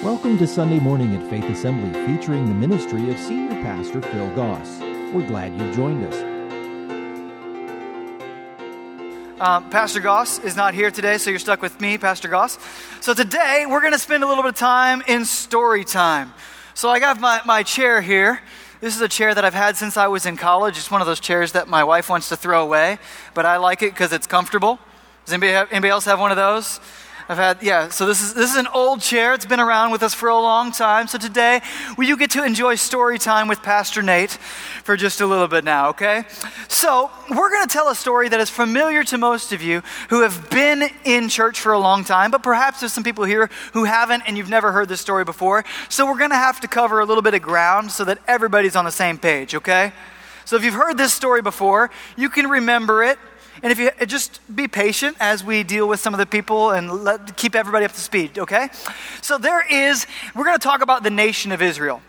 Welcome to Sunday Morning at Faith Assembly, featuring the ministry of Senior Pastor Phil Goss. We're glad you've joined us. Pastor Goss is not here today, so you're stuck with me, Pastor Goss. So today, we're going to spend a little bit of time in story time. So I got my chair here. This is a chair that I've had since I was in college. It's one of those chairs that my wife wants to throw away, but I like it because it's comfortable. Does anybody else have one of those? I've had, so this is an old chair. It's been around with us for a long time. So today, you get to enjoy story time with Pastor Nate for just a little bit now, okay? So we're going to tell a story that is familiar to most of you who have been in church for a long time, but perhaps there's some people here who haven't and you've never heard this story before. So we're going to have to cover a little bit of ground so that everybody's on the same page, okay? So if you've heard this story before, you can remember it. And if you just be patient as we deal with some of the people and keep everybody up to speed, okay? So we're going to talk about the nation of Israel.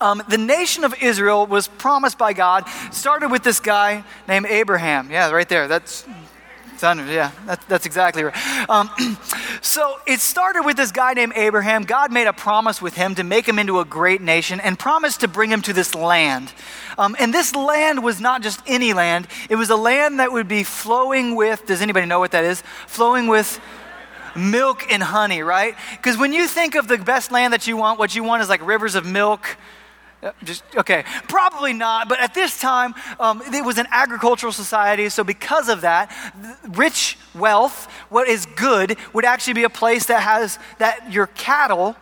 The nation of Israel was promised by God, started with this guy named Abraham. Yeah, right there. That's exactly right. So it started with this guy named Abraham. God made a promise with him to make him into a great nation and promised to bring him to this land. And this land was not just any land. It was a land that would be flowing with, does anybody know what that is? Flowing with milk and honey, right? Because when you think of the best land that you want, what you want is like rivers of milk. Okay, probably not, but at this time, it was an agricultural society, so because of that, rich wealth, what is good, would actually be a place that your cattle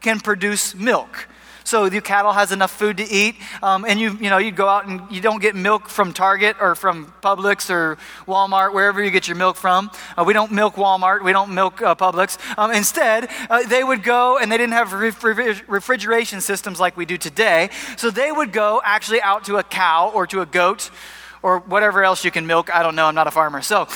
can produce milk. So your cattle has enough food to eat, and you go out and you don't get milk from Target or from Publix or Walmart, wherever you get your milk from. We don't milk Walmart. We don't milk Publix. Instead, they would go, and they didn't have refrigeration systems like we do today. So they would go actually out to a cow or to a goat or whatever else you can milk. I don't know. I'm not a farmer. So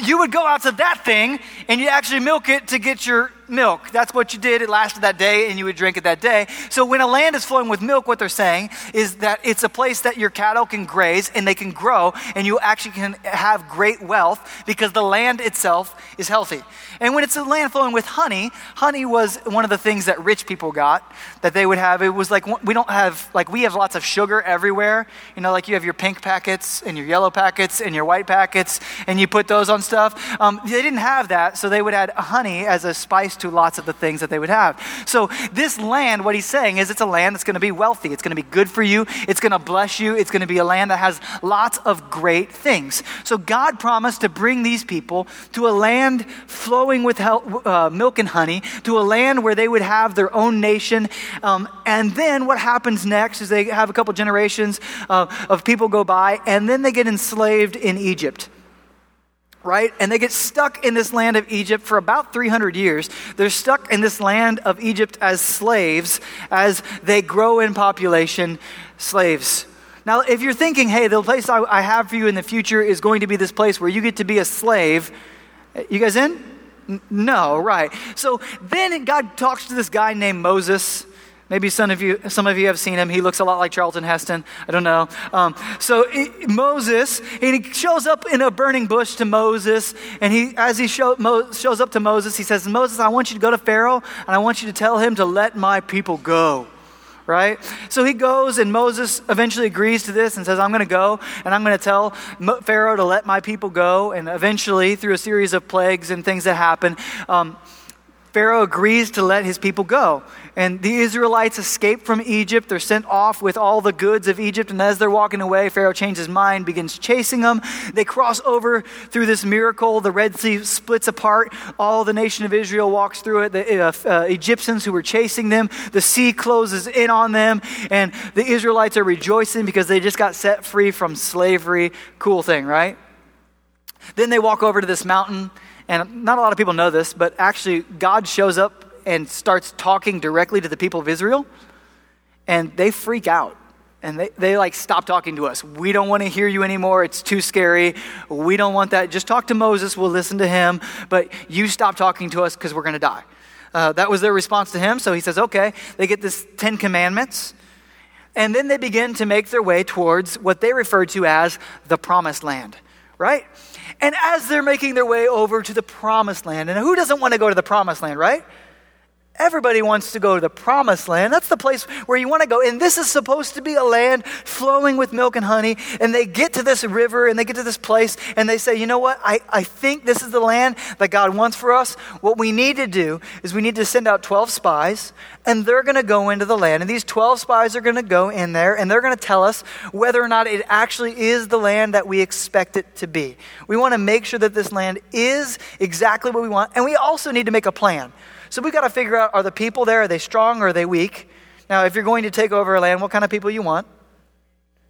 you would go out to that thing, and you actually milk it to get your milk. That's what you did. It lasted that day, and you would drink it that day. So when a land is flowing with milk, what they're saying is that it's a place that your cattle can graze, and they can grow, and you actually can have great wealth because the land itself is healthy. And when it's a land flowing with honey, honey was one of the things that rich people got, that they would have. It was like, we have lots of sugar everywhere. You know, like you have your pink packets, and your yellow packets, and your white packets, and you put those on stuff. They didn't have that, so they would add honey as a spice to lots of the things that they would have. So this land, what he's saying is it's a land that's going to be wealthy. It's going to be good for you. It's going to bless you. It's going to be a land that has lots of great things. So God promised to bring these people to a land flowing with milk and honey, to a land where they would have their own nation. And then what happens next is they have a couple generations of people go by, and then they get enslaved in Egypt. Right? And they get stuck in this land of Egypt for about 300 years. They're stuck in this land of Egypt as slaves, as they grow in population, slaves. Now, if you're thinking, hey, the place I have for you in the future is going to be this place where you get to be a slave. You guys in? No, right. So then God talks to this guy named Moses. Maybe some of you have seen him. He looks a lot like Charlton Heston. I don't know. Moses, and he shows up in a burning bush to Moses. And shows up to Moses, he says, Moses, I want you to go to Pharaoh, and I want you to tell him to let my people go. Right? So he goes, and Moses eventually agrees to this and says, I'm going to go, and I'm going to tell Pharaoh to let my people go. And eventually, through a series of plagues and things that happen, Pharaoh agrees to let his people go. And the Israelites escape from Egypt. They're sent off with all the goods of Egypt. And as they're walking away, Pharaoh changes his mind, begins chasing them. They cross over through this miracle. The Red Sea splits apart. All the nation of Israel walks through it. The Egyptians who were chasing them, the sea closes in on them. And the Israelites are rejoicing because they just got set free from slavery. Cool thing, right? Then they walk over to this mountain. And not a lot of people know this, but actually God shows up and starts talking directly to the people of Israel, and they freak out. And they like, stop talking to us. We don't want to hear you anymore. It's too scary. We don't want that. Just talk to Moses. We'll listen to him. But you stop talking to us because we're going to die. That was their response to him. So he says, okay. They get this 10 commandments. And then they begin to make their way towards what they refer to as the Promised Land. Right? And as they're making their way over to the Promised Land, and who doesn't want to go to the Promised Land, right? Everybody wants to go to the Promised Land. That's the place where you want to go. And this is supposed to be a land flowing with milk and honey. And they get to this river and they get to this place and they say, you know what? I think this is the land that God wants for us. What we need to do is we need to send out 12 spies and they're going to go into the land. And these 12 spies are going to go in there and they're going to tell us whether or not it actually is the land that we expect it to be. We want to make sure that this land is exactly what we want. And we also need to make a plan. So we've got to figure out, are the people there, are they strong or are they weak? Now, if you're going to take over a land, what kind of people you want?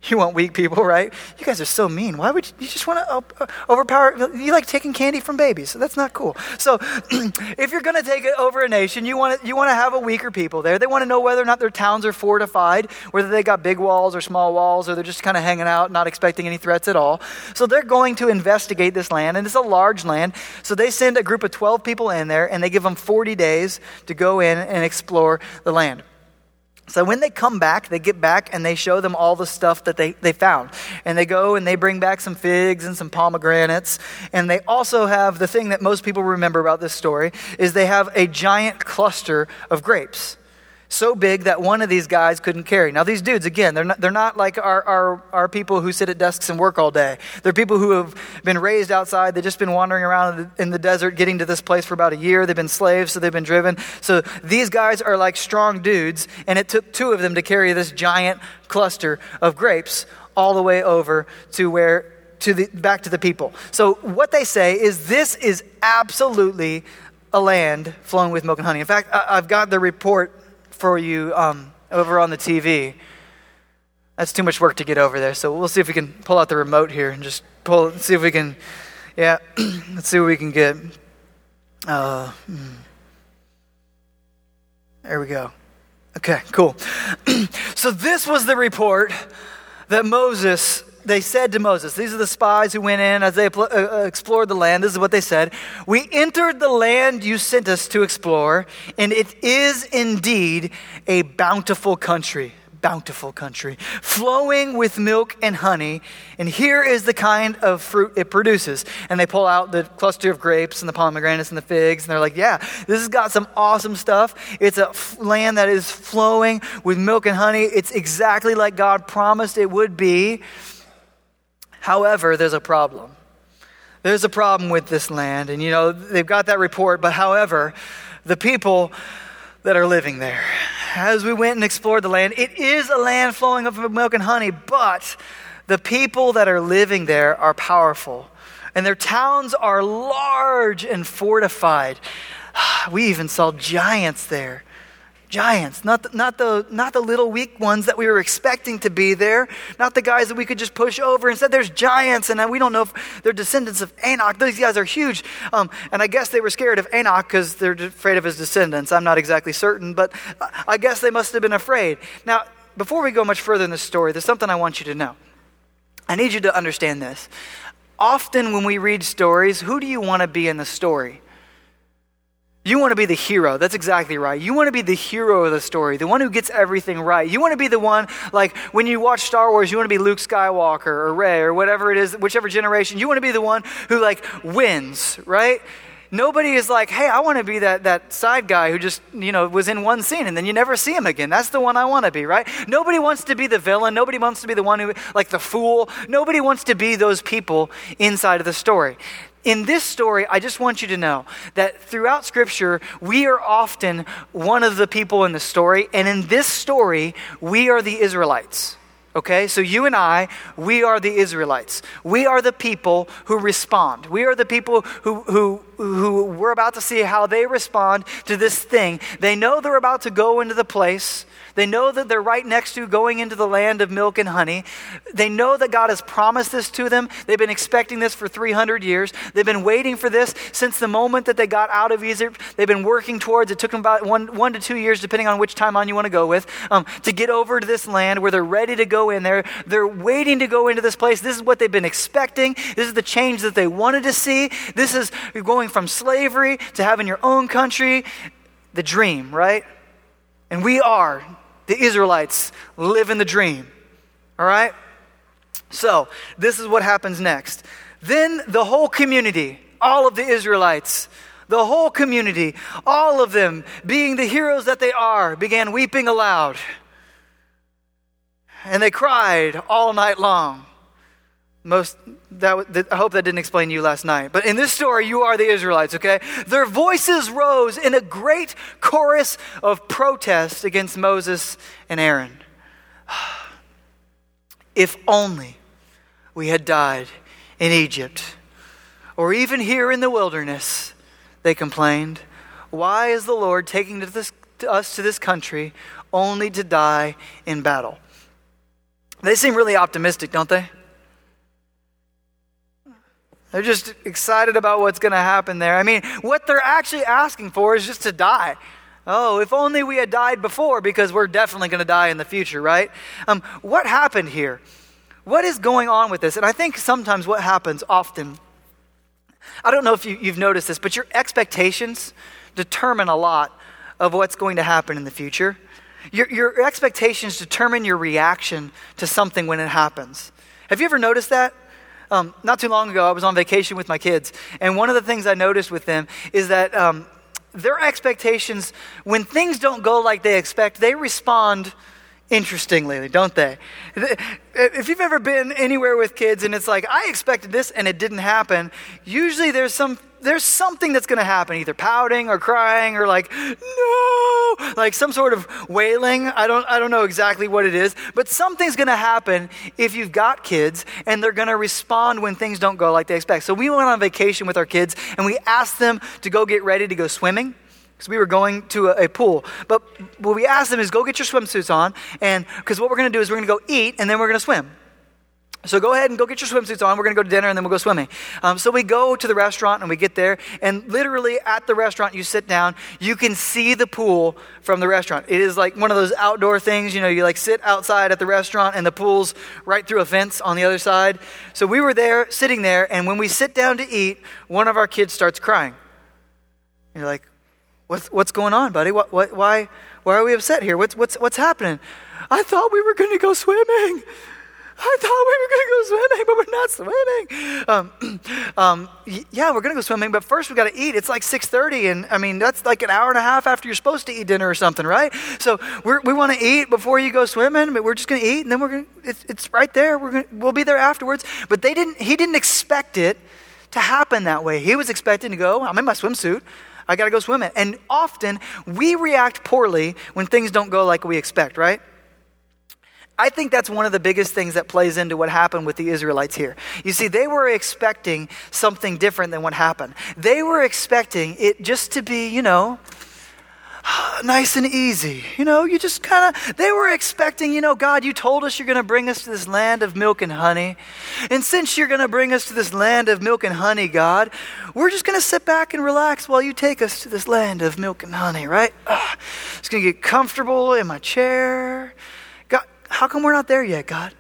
You want weak people, right? You guys are so mean. Why would you just want to overpower? You like taking candy from babies, so that's not cool. So if you're going to take over a nation, you want to have a weaker people there. They want to know whether or not their towns are fortified, whether they got big walls or small walls, or they're just kind of hanging out, not expecting any threats at all. So they're going to investigate this land, and it's a large land. So they send a group of 12 people in there, and they give them 40 days to go in and explore the land. So when they come back, they get back and they show them all the stuff that they found. And they go and they bring back some figs and some pomegranates. And they also have the thing that most people remember about this story is they have a giant cluster of grapes. So big that one of these guys couldn't carry. Now these dudes, again, they're not like our people who sit at desks and work all day. They're people who have been raised outside. They've just been wandering around in the desert getting to this place for about a year. They've been slaves, so they've been driven. So these guys are like strong dudes, and it took two of them to carry this giant cluster of grapes all the way over to where back to the people. So what they say is this is absolutely a land flowing with milk and honey. In fact, I've got the report for you over on the TV. That's too much work to get over there. So we'll see if we can pull out the remote here and just pull it, see if we can, yeah, let's see what we can get. There we go. Okay, cool. So this was the report that they said to Moses, these are the spies who went in as they explored the land. This is what they said. We entered the land you sent us to explore, and it is indeed a bountiful country, flowing with milk and honey. And here is the kind of fruit it produces. And they pull out the cluster of grapes and the pomegranates and the figs. And they're like, yeah, this has got some awesome stuff. It's a land that is flowing with milk and honey. It's exactly like God promised it would be. However, there's a problem. There's a problem with this land. And, you know, they've got that report. But however, the people that are living there, as we went and explored the land, it is a land flowing with milk and honey. But the people that are living there are powerful. And their towns are large and fortified. We even saw giants there. Giants, not the little weak ones that we were expecting to be there, not the guys that we could just push over. Instead, there's giants, and we don't know if they're descendants of Enoch. These guys are huge, and I guess they were scared of Enoch because they're afraid of his descendants. I'm not exactly certain, but I guess they must have been afraid. Now, before we go much further in this story, there's something I want you to know. I need you to understand this. Often when we read stories, who do you want to be in the story? You want to be the hero. That's exactly right. You want to be the hero of the story, the one who gets everything right. You want to be the one, like when you watch Star Wars, you want to be Luke Skywalker or Rey or whatever it is, whichever generation. You want to be the one who like wins, right? Nobody is like, hey, I want to be that side guy who just, you know, was in one scene and then you never see him again. That's the one I want to be, right? Nobody wants to be the villain. Nobody wants to be the one who, like the fool. Nobody wants to be those people inside of the story. In this story, I just want you to know that throughout Scripture, we are often one of the people in the story. And in this story, we are the Israelites. Okay, so you and I, we are the Israelites. We are the people who respond. We are the people who we're about to see how they respond to this thing. They know they're about to go into the place. They know that they're right next to going into the land of milk and honey. They know that God has promised this to them. They've been expecting this for 300 years. They've been waiting for this since the moment that they got out of Egypt. They've been working towards, it took them about one to 2 years, depending on which timeline you want to go with, to get over to this land where they're ready to go in there. They're waiting to go into this place. This is what they've been expecting. This is the change that they wanted to see. This is going from slavery to having your own country. The dream, right? And we are the Israelites living the dream. All right? So this is what happens next. Then the whole community, all of the Israelites, The whole community, all of them, being the heroes that they are, began weeping aloud. And they cried all night long. I hope that didn't explain to you last night. But in this story, you are the Israelites, okay? Their voices rose in a great chorus of protest against Moses and Aaron. If only we had died in Egypt, or even here in the wilderness, they complained. Why is the Lord taking us to this country only to die in battle? They seem really optimistic, don't they? They're just excited about what's going to happen there. I mean, what they're actually asking for is just to die. Oh, if only we had died before, because we're definitely going to die in the future, right? What happened here? What is going on with this? And I think sometimes what happens often, I don't know if you've noticed this, but your expectations determine a lot of what's going to happen in the future. Your expectations determine your reaction to something when it happens. Have you ever noticed that? Not too long ago, I was on vacation with my kids, and one of the things I noticed with them is that their expectations, when things don't go like they expect, they respond interestingly, don't they? If you've ever been anywhere with kids and it's like, I expected this and it didn't happen, usually there's something that's going to happen, either pouting or crying or like, no, like some sort of wailing. I don't know exactly what it is, but something's going to happen if you've got kids, and they're going to respond when things don't go like they expect. So we went on vacation with our kids, and we asked them to go get ready to go swimming, because we were going to a pool. But what we asked them is, go get your swimsuits on, and because what we're going to do is we're going to go eat, and then we're going to swim. So go ahead and go get your swimsuits on. We're going to go to dinner, and then we'll go swimming. So we go to the restaurant, and we get there. And literally at the restaurant, you sit down. You can see the pool from the restaurant. It is like one of those outdoor things. You know, you like sit outside at the restaurant, and the pool's right through a fence on the other side. So we were there, sitting there. And when we sit down to eat, one of our kids starts crying. And you're like, what's going on, buddy? Why are we upset here? What's happening? I thought we were going to go swimming. But we're not swimming. Yeah, we're going to go swimming, but first we got to eat. It's like 6:30, and I mean, that's like an hour and a half after you're supposed to eat dinner or something, right? So we want to eat before you go swimming, but we're just going to eat, and then it's right there. We'll be there afterwards. But he didn't expect it to happen that way. He was expecting to go, I'm in my swimsuit, I got to go swimming. And often we react poorly when things don't go like we expect, right? I think that's one of the biggest things that plays into what happened with the Israelites here. You see, they were expecting something different than what happened. They were expecting it just to be, you know, nice and easy. You know, you just kind of, they were expecting, you know, God, you told us you're going to bring us to this land of milk and honey. And since you're going to bring us to this land of milk and honey, God, we're just going to sit back and relax while you take us to this land of milk and honey, right? Just going to get comfortable in my chair. How come we're not there yet, God?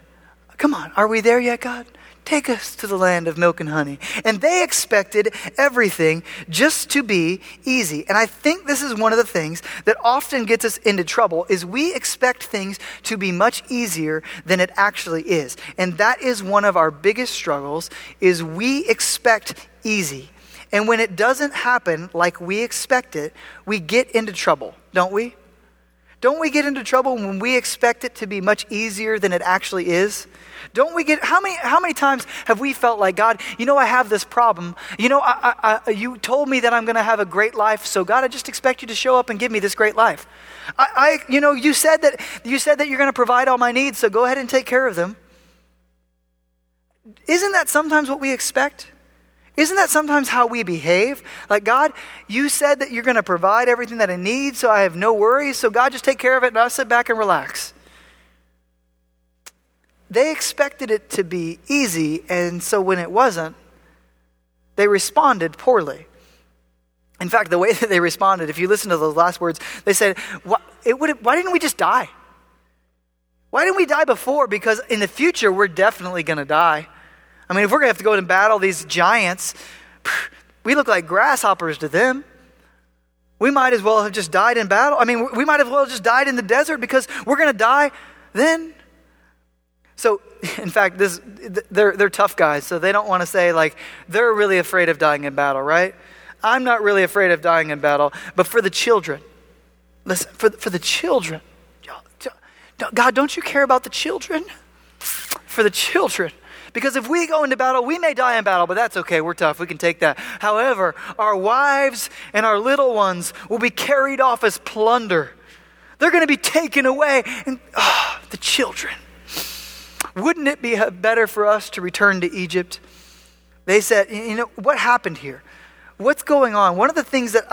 Come on, are we there yet, God? Take us to the land of milk and honey. And they expected everything just to be easy. And I think this is one of the things that often gets us into trouble, is we expect things to be much easier than it actually is. And that is one of our biggest struggles, is we expect easy. And when it doesn't happen like we expect it, we get into trouble, don't we? Don't we get into trouble when we expect it to be much easier than it actually is? Don't we get, how many times have we felt like, God, you know, I have this problem. You know, you told me that I'm going to have a great life. So God, I just expect you to show up and give me this great life. You know, you said that you're going to provide all my needs. So go ahead and take care of them. Isn't that sometimes what we expect? Isn't that sometimes how we behave? Like, God, you said that you're going to provide everything that I need, so I have no worries. So God, just take care of it, and I'll sit back and relax. They expected it to be easy, and so when it wasn't, they responded poorly. In fact, the way that they responded, if you listen to those last words, they said, why didn't we just die? Why didn't we die before? Because in the future, we're definitely going to die. I mean, if we're going to have to go and battle these giants, we look like grasshoppers to them. We might as well have just died in battle. I mean, we might as well have just died in the desert, because we're going to die then. So, in fact, they're tough guys, so they don't want to say, like, they're really afraid of dying in battle, right? I'm not really afraid of dying in battle, but for the children, listen, for the children, God, don't you care about the children? For the children. Because if we go into battle, we may die in battle, but that's okay. We're tough. We can take that. However, our wives and our little ones will be carried off as plunder. They're going to be taken away. And the children. Wouldn't it be better for us to return to Egypt? They said, you know, what happened here? What's going on? One of the things that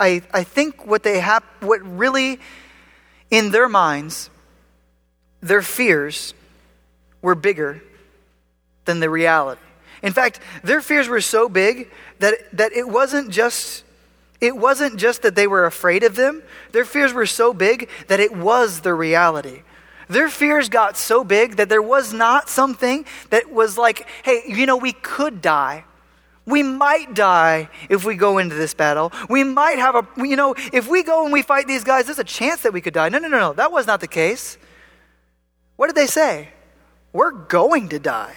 I think what really in their minds, their fears were bigger than the reality. In fact, their fears were so big that it wasn't just that they were afraid of them. Their fears were so big that it was the reality. Their fears got so big that there was not something that was like, hey, you know, we could die. We might die if we go into this battle. We might have if we go and we fight these guys, there's a chance that we could die. No. That was not the case. What did they say? We're going to die.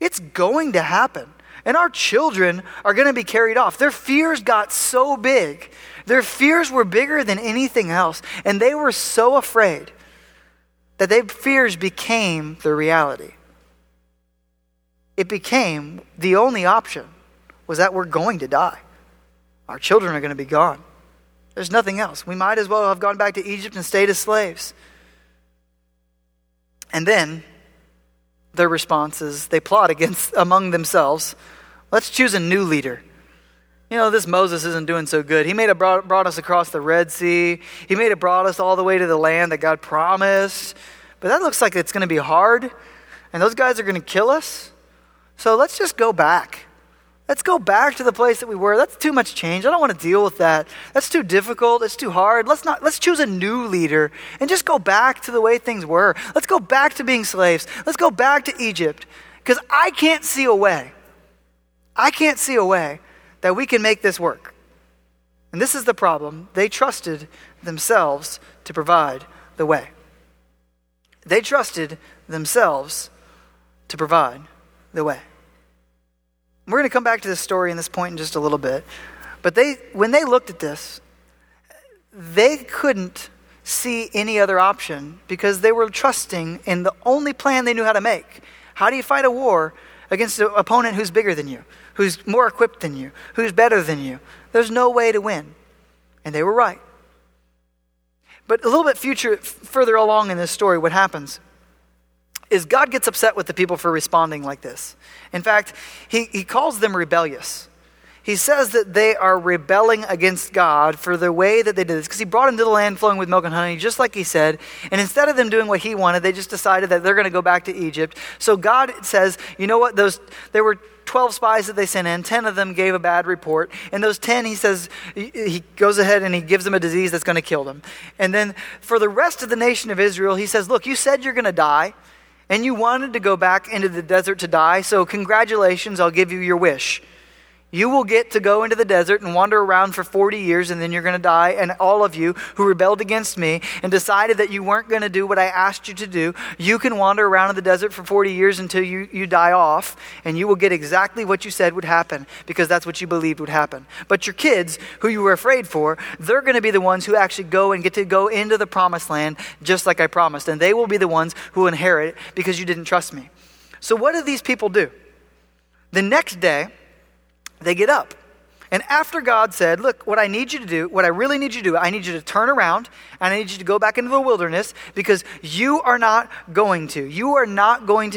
It's going to happen. And our children are going to be carried off. Their fears got so big. Their fears were bigger than anything else. And they were so afraid that their fears became the reality. It became the only option was that we're going to die. Our children are going to be gone. There's nothing else. We might as well have gone back to Egypt and stayed as slaves. And then their response is they plot among themselves. Let's choose a new leader. You know, this Moses isn't doing so good. He may have brought us across the Red Sea. He may have brought us all the way to the land that God promised. But that looks like it's going to be hard. And those guys are going to kill us. So let's just go back. Let's go back to the place that we were. That's too much change. I don't want to deal with that. That's too difficult. It's too hard. Let's choose a new leader and just go back to the way things were. Let's go back to being slaves. Let's go back to Egypt. Because I can't see a way that we can make this work. And this is the problem. They trusted themselves to provide the way. We're going to come back to this story and this point in just a little bit. But when they looked at this, they couldn't see any other option because they were trusting in the only plan they knew how to make. How do you fight a war against an opponent who's bigger than you, who's more equipped than you, who's better than you? There's no way to win. And they were right. But a little bit further along in this story, what happens is God gets upset with the people for responding like this. In fact, he calls them rebellious. He says that they are rebelling against God for the way that they did this. Because he brought them to the land flowing with milk and honey, just like he said. And instead of them doing what he wanted, they just decided that they're going to go back to Egypt. So God says, you know what? There were 12 spies that they sent in. 10 of them gave a bad report. And those 10, he says, he goes ahead and he gives them a disease that's going to kill them. And then for the rest of the nation of Israel, he says, look, you said you're going to die. And you wanted to go back into the desert to die, so congratulations, I'll give you your wish. You will get to go into the desert and wander around for 40 years, and then you're going to die. And all of you who rebelled against me and decided that you weren't going to do what I asked you to do, you can wander around in the desert for 40 years until you die off, and you will get exactly what you said would happen, because that's what you believed would happen. But your kids, who you were afraid for, they're going to be the ones who actually go and get to go into the promised land, just like I promised. And they will be the ones who inherit it because you didn't trust me. So what do these people do? The next day, they get up. And after God said, look, what I need you to do, what I really need you to do, I need you to turn around and I need you to go back into the wilderness because you are not going to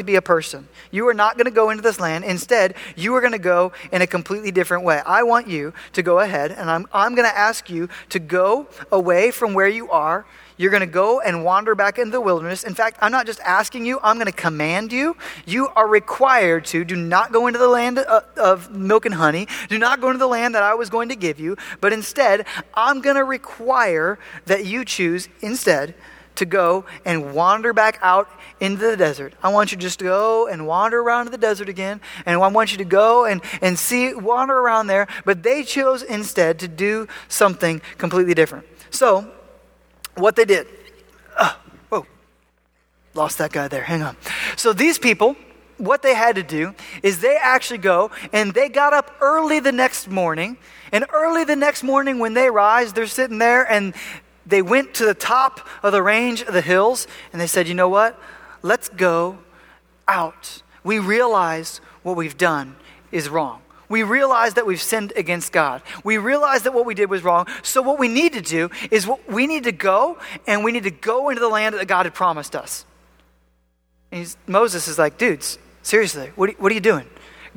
be a person. You are not going to go into this land. Instead, you are going to go in a completely different way. I want you to go ahead and I'm going to ask you to go away from where you are. You're going to go and wander back into the wilderness. In fact, I'm not just asking you, I'm going to command you. You are required to. Do not go into the land of milk and honey. Do not go into the land that I was going to give you. But instead, I'm going to require that you choose instead to go and wander back out into the desert. I want you just to go and wander around to the desert again. And I want you to go and see, wander around there. But they chose instead to do something completely different. So what they did. Lost that guy there. Hang on. So these people, what they had to do is they actually go and they got up early the next morning. And early the next morning when they rise, they're sitting there and they went to the top of the range of the hills and they said, you know what? Let's go out. We realize what we've done is wrong. We realize that we've sinned against God. We realize that what we did was wrong. So what we need to do is we need to go, and we need to go into the land that God had promised us. And Moses is like, dudes, seriously, what are you doing?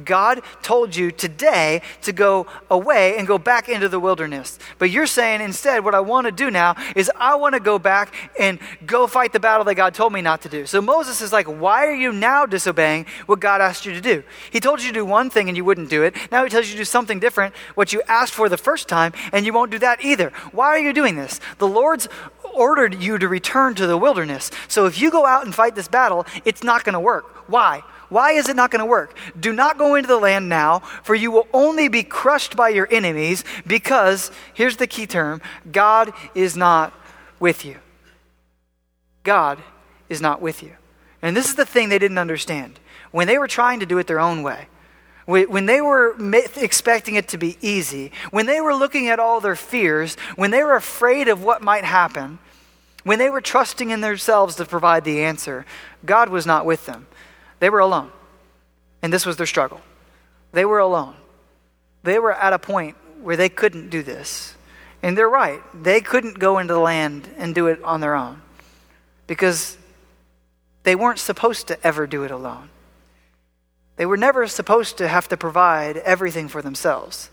God told you today to go away and go back into the wilderness. But you're saying instead what I want to do now is I want to go back and go fight the battle that God told me not to do. So Moses is like, why are you now disobeying what God asked you to do? He told you to do one thing and you wouldn't do it. Now he tells you to do something different, what you asked for the first time, and you won't do that either. Why are you doing this? The Lord's ordered you to return to the wilderness. So if you go out and fight this battle, it's not going to work. Why? Why is it not going to work? Do not go into the land now, for you will only be crushed by your enemies because, here's the key term, God is not with you. God is not with you. And this is the thing they didn't understand. When they were trying to do it their own way, when they were expecting it to be easy, when they were looking at all their fears, when they were afraid of what might happen, when they were trusting in themselves to provide the answer, God was not with them. They were alone, and this was their struggle. They were alone. They were at a point where they couldn't do this, and they're right. They couldn't go into the land and do it on their own because they weren't supposed to ever do it alone. They were never supposed to have to provide everything for themselves.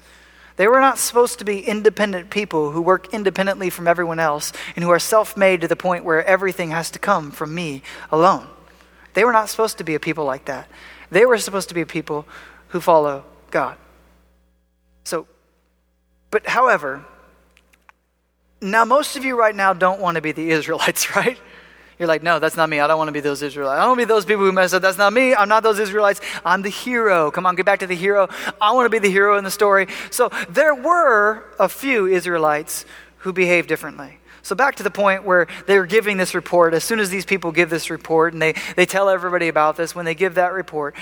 They were not supposed to be independent people who work independently from everyone else and who are self-made to the point where everything has to come from me alone. They were not supposed to be a people like that. They were supposed to be a people who follow God. So, but however, now most of you right now don't want to be the Israelites, right? You're like, no, that's not me. I don't want to be those Israelites. I don't want to be those people who mess up. That's not me. I'm not those Israelites. I'm the hero. Come on, get back to the hero. I want to be the hero in the story. So there were a few Israelites who behaved differently. So back to the point where they're giving this report. As soon as these people give this report and they tell everybody about this, when they give that report,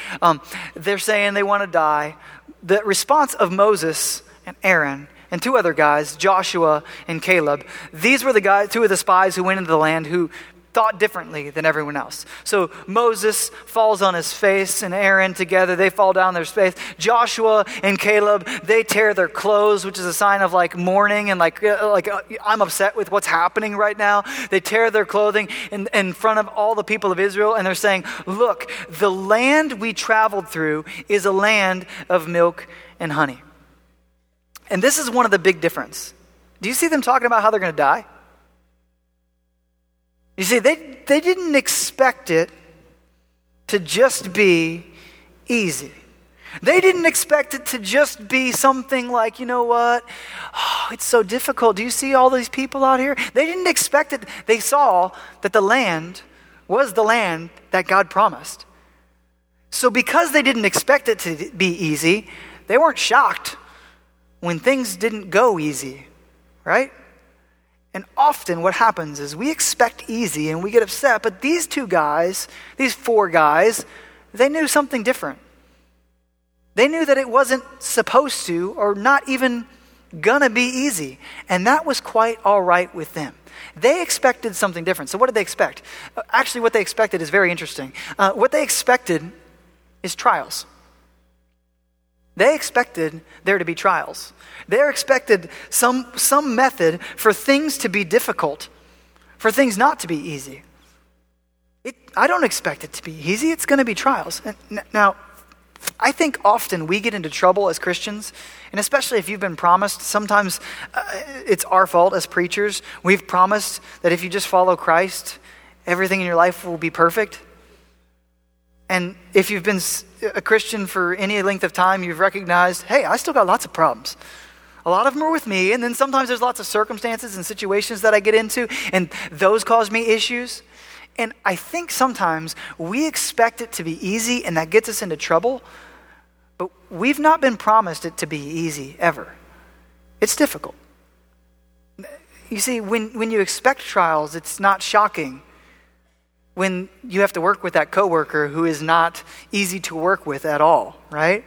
they're saying they want to die. The response of Moses and Aaron and two other guys, Joshua and Caleb, these were the guys, two of the spies who went into the land who thought differently than everyone else. So Moses falls on his face and Aaron together, they fall down their face. Joshua and Caleb, they tear their clothes, which is a sign of like mourning and like I'm upset with what's happening right now. They tear their clothing in front of all the people of Israel and they're saying, look, the land we traveled through is a land of milk and honey. And this is one of the big difference. Do you see them talking about how they're going to die? You see, they didn't expect it to just be easy. They didn't expect it to just be something like, you know what? Oh, it's so difficult. Do you see all these people out here? They didn't expect it. They saw that the land was the land that God promised. So because they didn't expect it to be easy, they weren't shocked when things didn't go easy, right? And often what happens is we expect easy and we get upset, but these two guys, these four guys, they knew something different. They knew that it wasn't supposed to or not even gonna be easy. And that was quite all right with them. They expected something different. So what did they expect? Actually, what they expected is very interesting. What they expected is trials. They expected there to be trials. They expected some method for things to be difficult, for things not to be easy. I don't expect it to be easy. It's going to be trials. Now, I think often we get into trouble as Christians, and especially if you've been promised, sometimes it's our fault as preachers. We've promised that if you just follow Christ, everything in your life will be perfect. And if you've been a Christian for any length of time, you've recognized, hey, I still got lots of problems. A lot of them are with me, and then sometimes there's lots of circumstances and situations that I get into, and those cause me issues. And I think sometimes we expect it to be easy, and that gets us into trouble, but we've not been promised it to be easy ever. It's difficult. You see, when you expect trials, it's not shocking. when you have to work with that coworker who is not easy to work with at all, right?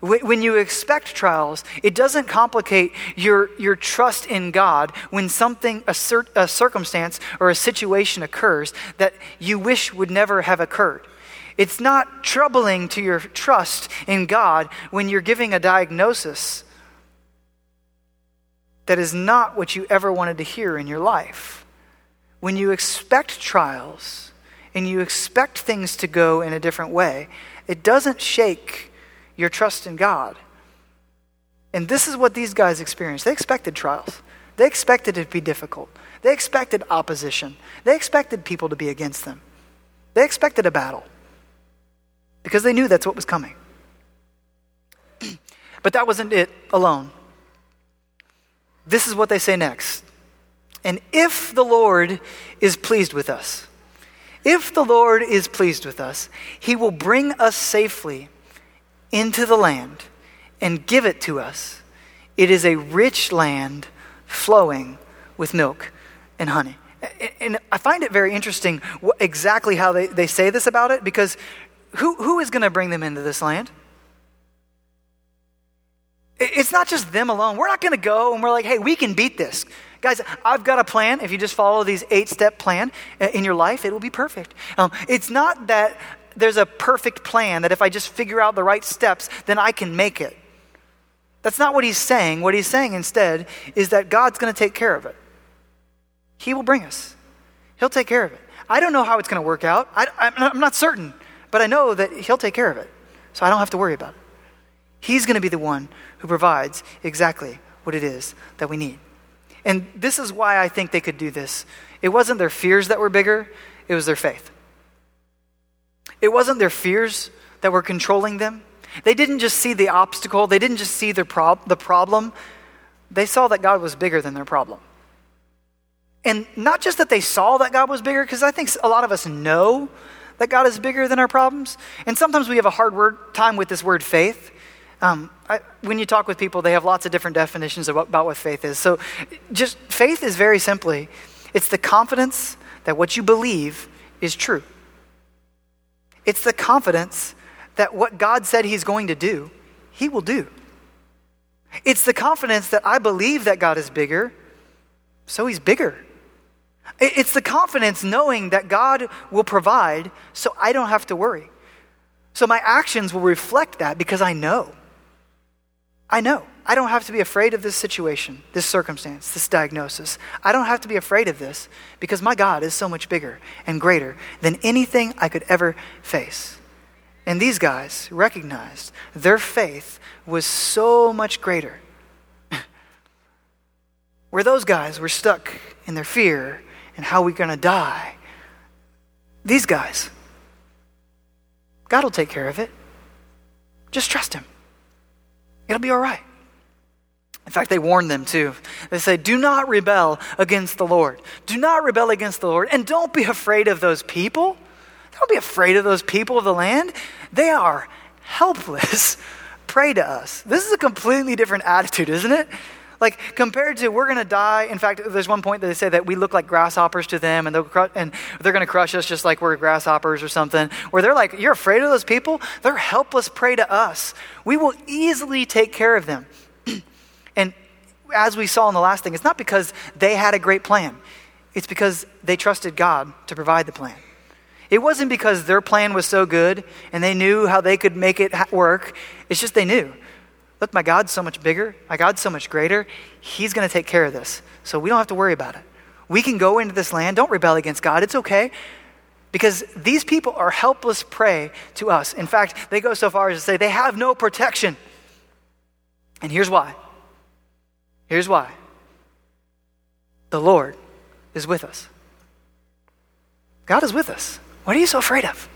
When you expect trials, it doesn't complicate your trust in God when something, a circumstance or a situation occurs that you wish would never have occurred. It's not troubling to your trust in God when you're giving a diagnosis that is not what you ever wanted to hear in your life. When you expect trials and you expect things to go in a different way, it doesn't shake your trust in God. And this is what these guys experienced. They expected trials. They expected it to be difficult. They expected opposition. They expected people to be against them. They expected a battle, because they knew that's what was coming. But that wasn't it alone. This is what they say next. And if the Lord is pleased with us, if the Lord is pleased with us, he will bring us safely into the land and give it to us. It is a rich land flowing with milk and honey. And I find it very interesting exactly how they say this about it, because Who is going to bring them into this land? It's not just them alone. We're not going to go and we're like, hey, we can beat this. Guys, I've got a plan. If you just follow these 8-step plan in your life, it will be perfect. It's not that there's a perfect plan that if I just figure out the right steps, then I can make it. That's not what he's saying. What he's saying instead is that God's going to take care of it. He will bring us. He'll take care of it. I don't know how it's going to work out. I'm not certain. But I know that he'll take care of it, so I don't have to worry about it. He's going to be the one who provides exactly what it is that we need. And this is why I think they could do this. It wasn't their fears that were bigger, it was their faith. It wasn't their fears that were controlling them. They didn't just see the obstacle, they didn't just see the problem. They saw that God was bigger than their problem. And not just that they saw that God was bigger, because I think a lot of us know that God is bigger than our problems. And sometimes we have a hard time with this word faith. When you talk with people, they have lots of different definitions about what faith is. So just faith is very simply, it's the confidence that what you believe is true. It's the confidence that what God said he's going to do, he will do. It's the confidence that I believe that God is bigger, so he's bigger. It's the confidence knowing that God will provide so I don't have to worry. So my actions will reflect that because I know. I know. I don't have to be afraid of this situation, this circumstance, this diagnosis. I don't have to be afraid of this because my God is so much bigger and greater than anything I could ever face. And these guys recognized their faith was so much greater. Where those guys were stuck in their fear and how we're going to die. These guys, God will take care of it. Just trust him. It'll be all right. In fact, they warn them too. They say, do not rebel against the Lord. Do not rebel against the Lord. And don't be afraid of those people. Don't be afraid of those people of the land. They are helpless. Pray to us. This is a completely different attitude, isn't it? Like, compared to, we're going to die. In fact, there's one point that they say that we look like grasshoppers to them, and they're going to crush us just like we're grasshoppers or something, where they're like, you're afraid of those people? They're helpless prey to us. We will easily take care of them. And as we saw in the last thing, it's not because they had a great plan. It's because they trusted God to provide the plan. It wasn't because their plan was so good and they knew how they could make it work. It's just they knew. Look, my God's so much bigger. My God's so much greater. He's going to take care of this. So we don't have to worry about it. We can go into this land. Don't rebel against God. It's okay. Because these people are helpless prey to us. In fact, they go so far as to say they have no protection. And here's why. Here's why. The Lord is with us. God is with us. What are you so afraid of?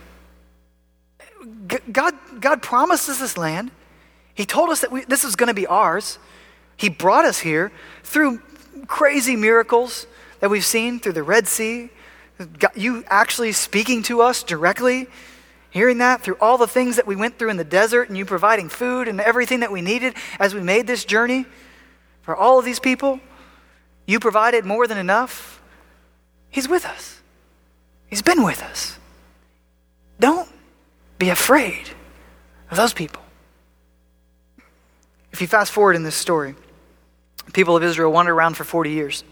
God promised us this land. He told us that this is going to be ours. He brought us here through crazy miracles that we've seen through the Red Sea. You actually speaking to us directly, hearing that through all the things that we went through in the desert and you providing food and everything that we needed as we made this journey for all of these people. You provided more than enough. He's with us. He's been with us. Don't be afraid of those people. If you fast forward in this story, the people of Israel wander around for 40 years.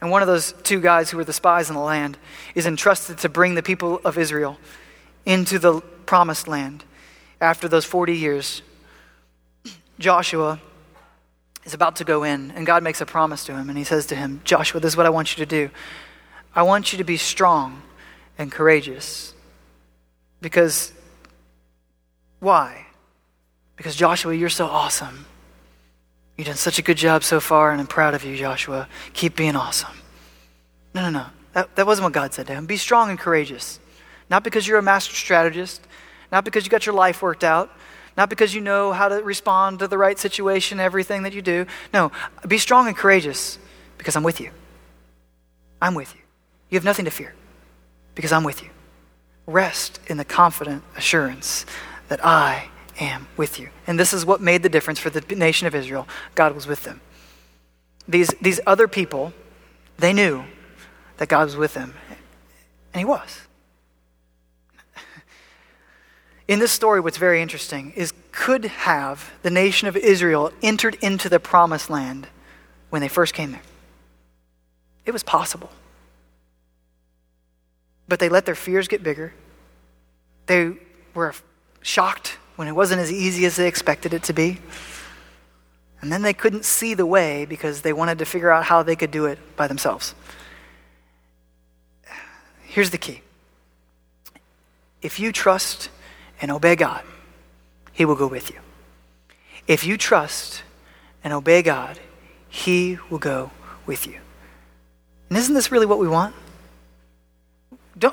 And one of those two guys who were the spies in the land is entrusted to bring the people of Israel into the Promised Land. After those 40 years, Joshua is about to go in, and God makes a promise to him, and he says to him, Joshua, this is what I want you to do. I want you to be strong and courageous. Because, why? Because Joshua, you're so awesome. You've done such a good job so far, and I'm proud of you, Joshua. Keep being awesome. No. That wasn't what God said to him. Be strong and courageous. Not because you're a master strategist, not because you got your life worked out, not because you know how to respond to the right situation, everything that you do. No, be strong and courageous because I'm with you. I'm with you. You have nothing to fear because I'm with you. Rest in the confident assurance that I am with you. And this is what made the difference for the nation of Israel. God was with them. These other people, they knew that God was with them. And he was. In this story, what's very interesting is could have the nation of Israel entered into the Promised Land when they first came there? It was possible. But they let their fears get bigger. They were shocked when it wasn't as easy as they expected it to be. And then they couldn't see the way because they wanted to figure out how they could do it by themselves. Here's the key. If you trust and obey God, he will go with you. If you trust and obey God, he will go with you. And isn't this really what we want?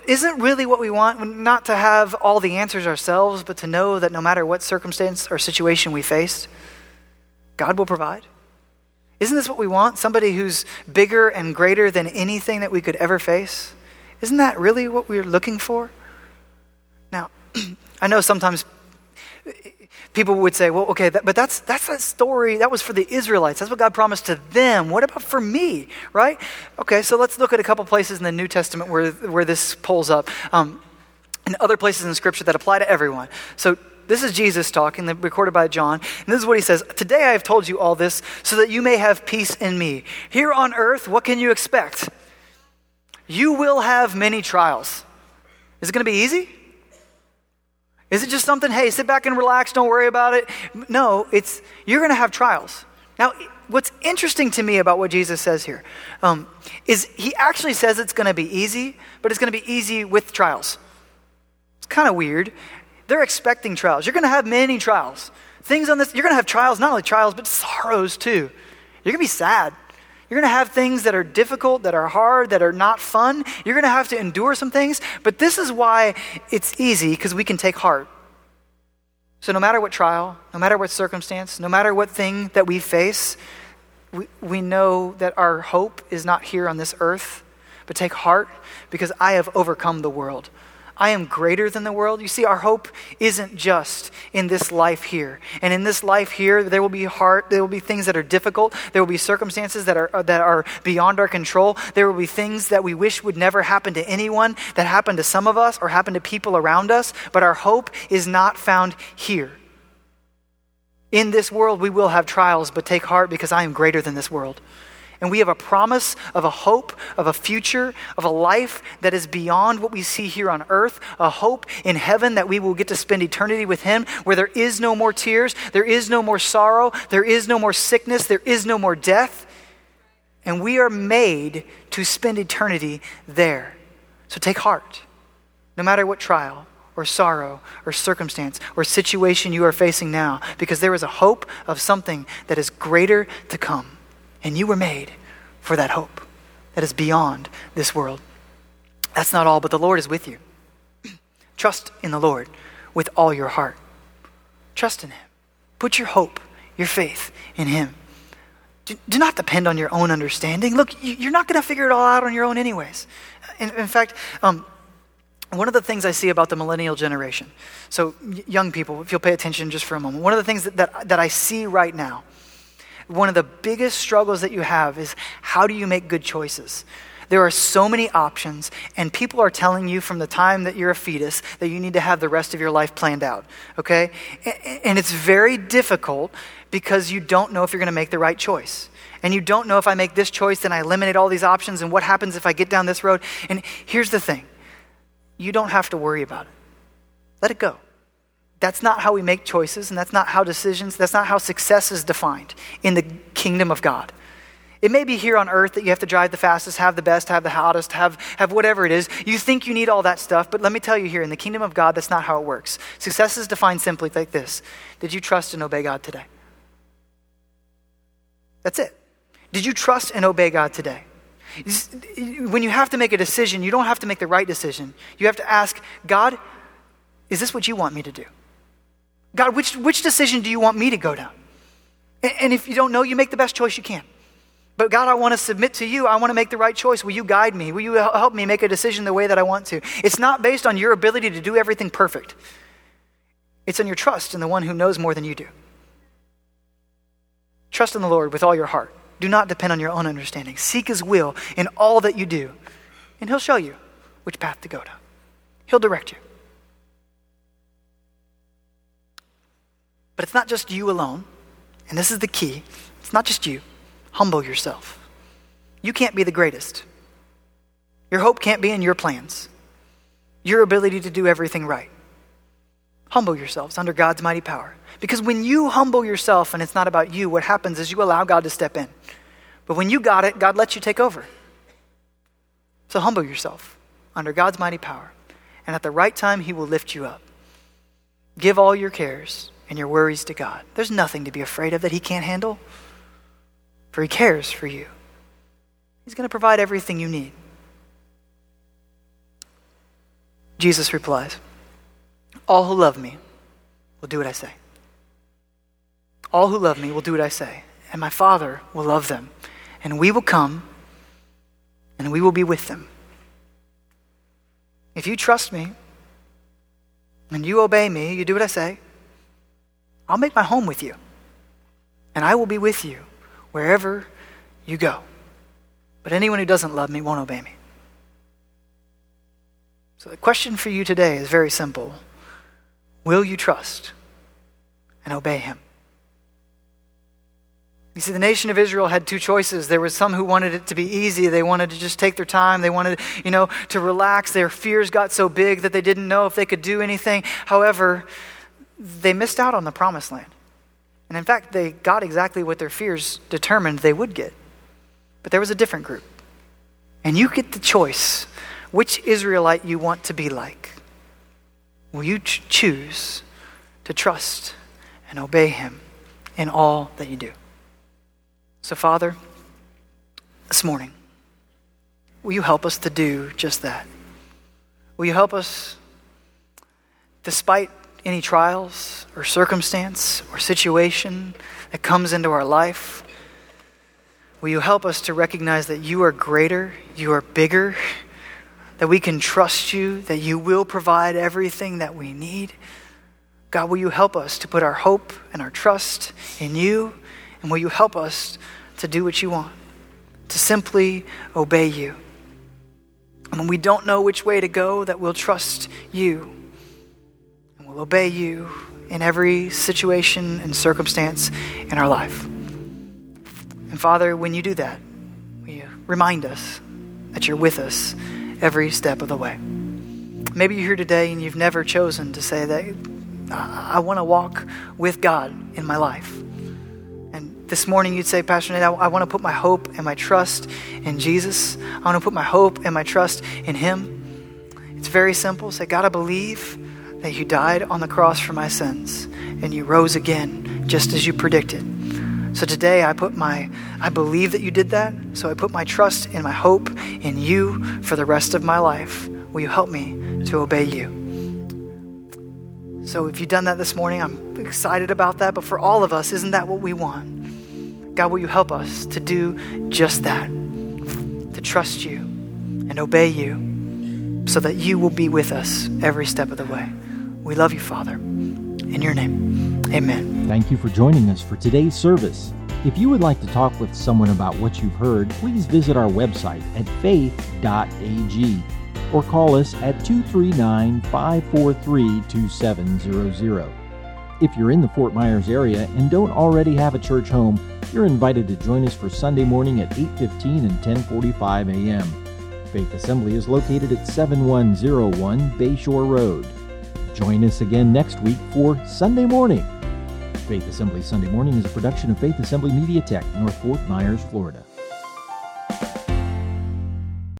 Isn't really what we want not to have all the answers ourselves, but to know that no matter what circumstance or situation we face, God will provide? Isn't this what we want? Somebody who's bigger and greater than anything that we could ever face? Isn't that really what we're looking for? Now, I know sometimes people would say, well, okay, but that's that story. That was for the Israelites. That's what God promised to them. What about for me, right? Okay, so let's look at a couple places in the New Testament where this pulls up and other places in Scripture that apply to everyone. So this is Jesus talking, recorded by John. And this is what he says. Today I have told you all this so that you may have peace in me. Here on earth, what can you expect? You will have many trials. Is it going to be easy? Is it just something, hey, sit back and relax, don't worry about it? No, you're going to have trials. Now, what's interesting to me about what Jesus says here is he actually says it's going to be easy, but it's going to be easy with trials. It's kind of weird. They're expecting trials. You're going to have many trials. Things on this, you're going to have trials, not only trials, but sorrows too. You're going to be sad. You're going to have things that are difficult, that are hard, that are not fun. You're going to have to endure some things. But this is why it's easy, because we can take heart. So no matter what trial, no matter what circumstance, no matter what thing that we face, we know that our hope is not here on this earth. But take heart, because I have overcome the world. I am greater than the world. You see, our hope isn't just in this life here. And in this life here, there will be there will be things that are difficult. There will be circumstances that are beyond our control. There will be things that we wish would never happen to anyone, that happen to some of us or happen to people around us. But our hope is not found here. In this world, we will have trials, but take heart because I am greater than this world. And we have a promise of a hope, of a future, of a life that is beyond what we see here on earth, a hope in heaven that we will get to spend eternity with him, where there is no more tears, there is no more sorrow, there is no more sickness, there is no more death. And we are made to spend eternity there. So take heart, no matter what trial or sorrow or circumstance or situation you are facing now, because there is a hope of something that is greater to come. And you were made for that hope that is beyond this world. That's not all, but the Lord is with you. Trust in the Lord with all your heart. Trust in him. Put your hope, your faith in him. Do not depend on your own understanding. Look, you're not going to figure it all out on your own anyways. In fact, one of the things I see about the millennial generation, so young people, if you'll pay attention just for a moment, one of the things that I see right now, one of the biggest struggles that you have is how do you make good choices? There are so many options, and people are telling you from the time that you're a fetus that you need to have the rest of your life planned out, okay? And it's very difficult because you don't know if you're going to make the right choice. And you don't know if I make this choice, then I eliminate all these options, and what happens if I get down this road? And here's the thing. You don't have to worry about it. Let it go. That's not how we make choices, and that's not how decisions, that's not how success is defined in the kingdom of God. It may be here on earth that you have to drive the fastest, have the best, have the hottest, have whatever it is. You think you need all that stuff, but let me tell you here, in the kingdom of God, that's not how it works. Success is defined simply like this. Did you trust and obey God today? That's it. Did you trust and obey God today? When you have to make a decision, you don't have to make the right decision. You have to ask, God, is this what you want me to do? God, which decision do you want me to go down? And if you don't know, you make the best choice you can. But God, I want to submit to you. I want to make the right choice. Will you guide me? Will you help me make a decision the way that I want to? It's not based on your ability to do everything perfect. It's on your trust in the one who knows more than you do. Trust in the Lord with all your heart. Do not depend on your own understanding. Seek his will in all that you do, and he'll show you which path to go down. He'll direct you. But it's not just you alone, and this is the key. It's not just you. Humble yourself. You can't be the greatest. Your hope can't be in your plans, your ability to do everything right. Humble yourselves under God's mighty power. Because when you humble yourself and it's not about you, what happens is you allow God to step in. But when you got it, God lets you take over. So humble yourself under God's mighty power. And at the right time, he will lift you up. Give all your cares and your worries to God. There's nothing to be afraid of that he can't handle. For he cares for you. He's going to provide everything you need. Jesus replies, all who love me will do what I say. All who love me will do what I say, and my Father will love them, and we will come, and we will be with them. If you trust me, and you obey me, you do what I say, I'll make my home with you, and I will be with you wherever you go. But anyone who doesn't love me won't obey me. So the question for you today is very simple. Will you trust and obey him? You see, the nation of Israel had two choices. There were some who wanted it to be easy. They wanted to just take their time. They wanted, to relax. Their fears got so big that they didn't know if they could do anything. However, they missed out on the Promised Land. And in fact, they got exactly what their fears determined they would get. But there was a different group. And you get the choice which Israelite you want to be like. Will you choose to trust and obey him in all that you do? So Father, this morning, will you help us to do just that? Will you help us, despite any trials or circumstance or situation that comes into our life, will you help us to recognize that you are greater, you are bigger, that we can trust you, that you will provide everything that we need? God, will you help us to put our hope and our trust in you? And will you help us to do what you want, to simply obey you? And when we don't know which way to go, that we'll trust you and we'll obey you in every situation and circumstance in our life. And Father, when you do that, will you remind us that you're with us every step of the way? Maybe you're here today and you've never chosen to say that I want to walk with God in my life. This morning you'd say, Pastor Nate, I want to put my hope and my trust in Jesus. I want to put my hope and my trust in him. It's very simple. Say, God, I believe that you died on the cross for my sins and you rose again just as you predicted. So today I believe that you did that. So I put my trust and my hope in you for the rest of my life. Will you help me to obey you? So if you've done that this morning, I'm excited about that. But for all of us, isn't that what we want? God, will you help us to do just that, to trust you and obey you so that you will be with us every step of the way. We love you, Father. In your name, amen. Thank you for joining us for today's service. If you would like to talk with someone about what you've heard, please visit our website at faith.ag or call us at 239-543-2700. If you're in the Fort Myers area and don't already have a church home, you're invited to join us for Sunday morning at 8:15 and 10:45 a.m. Faith Assembly is located at 7101 Bayshore Road. Join us again next week for Sunday Morning. Faith Assembly Sunday Morning is a production of Faith Assembly Media Tech, North Fort Myers, Florida.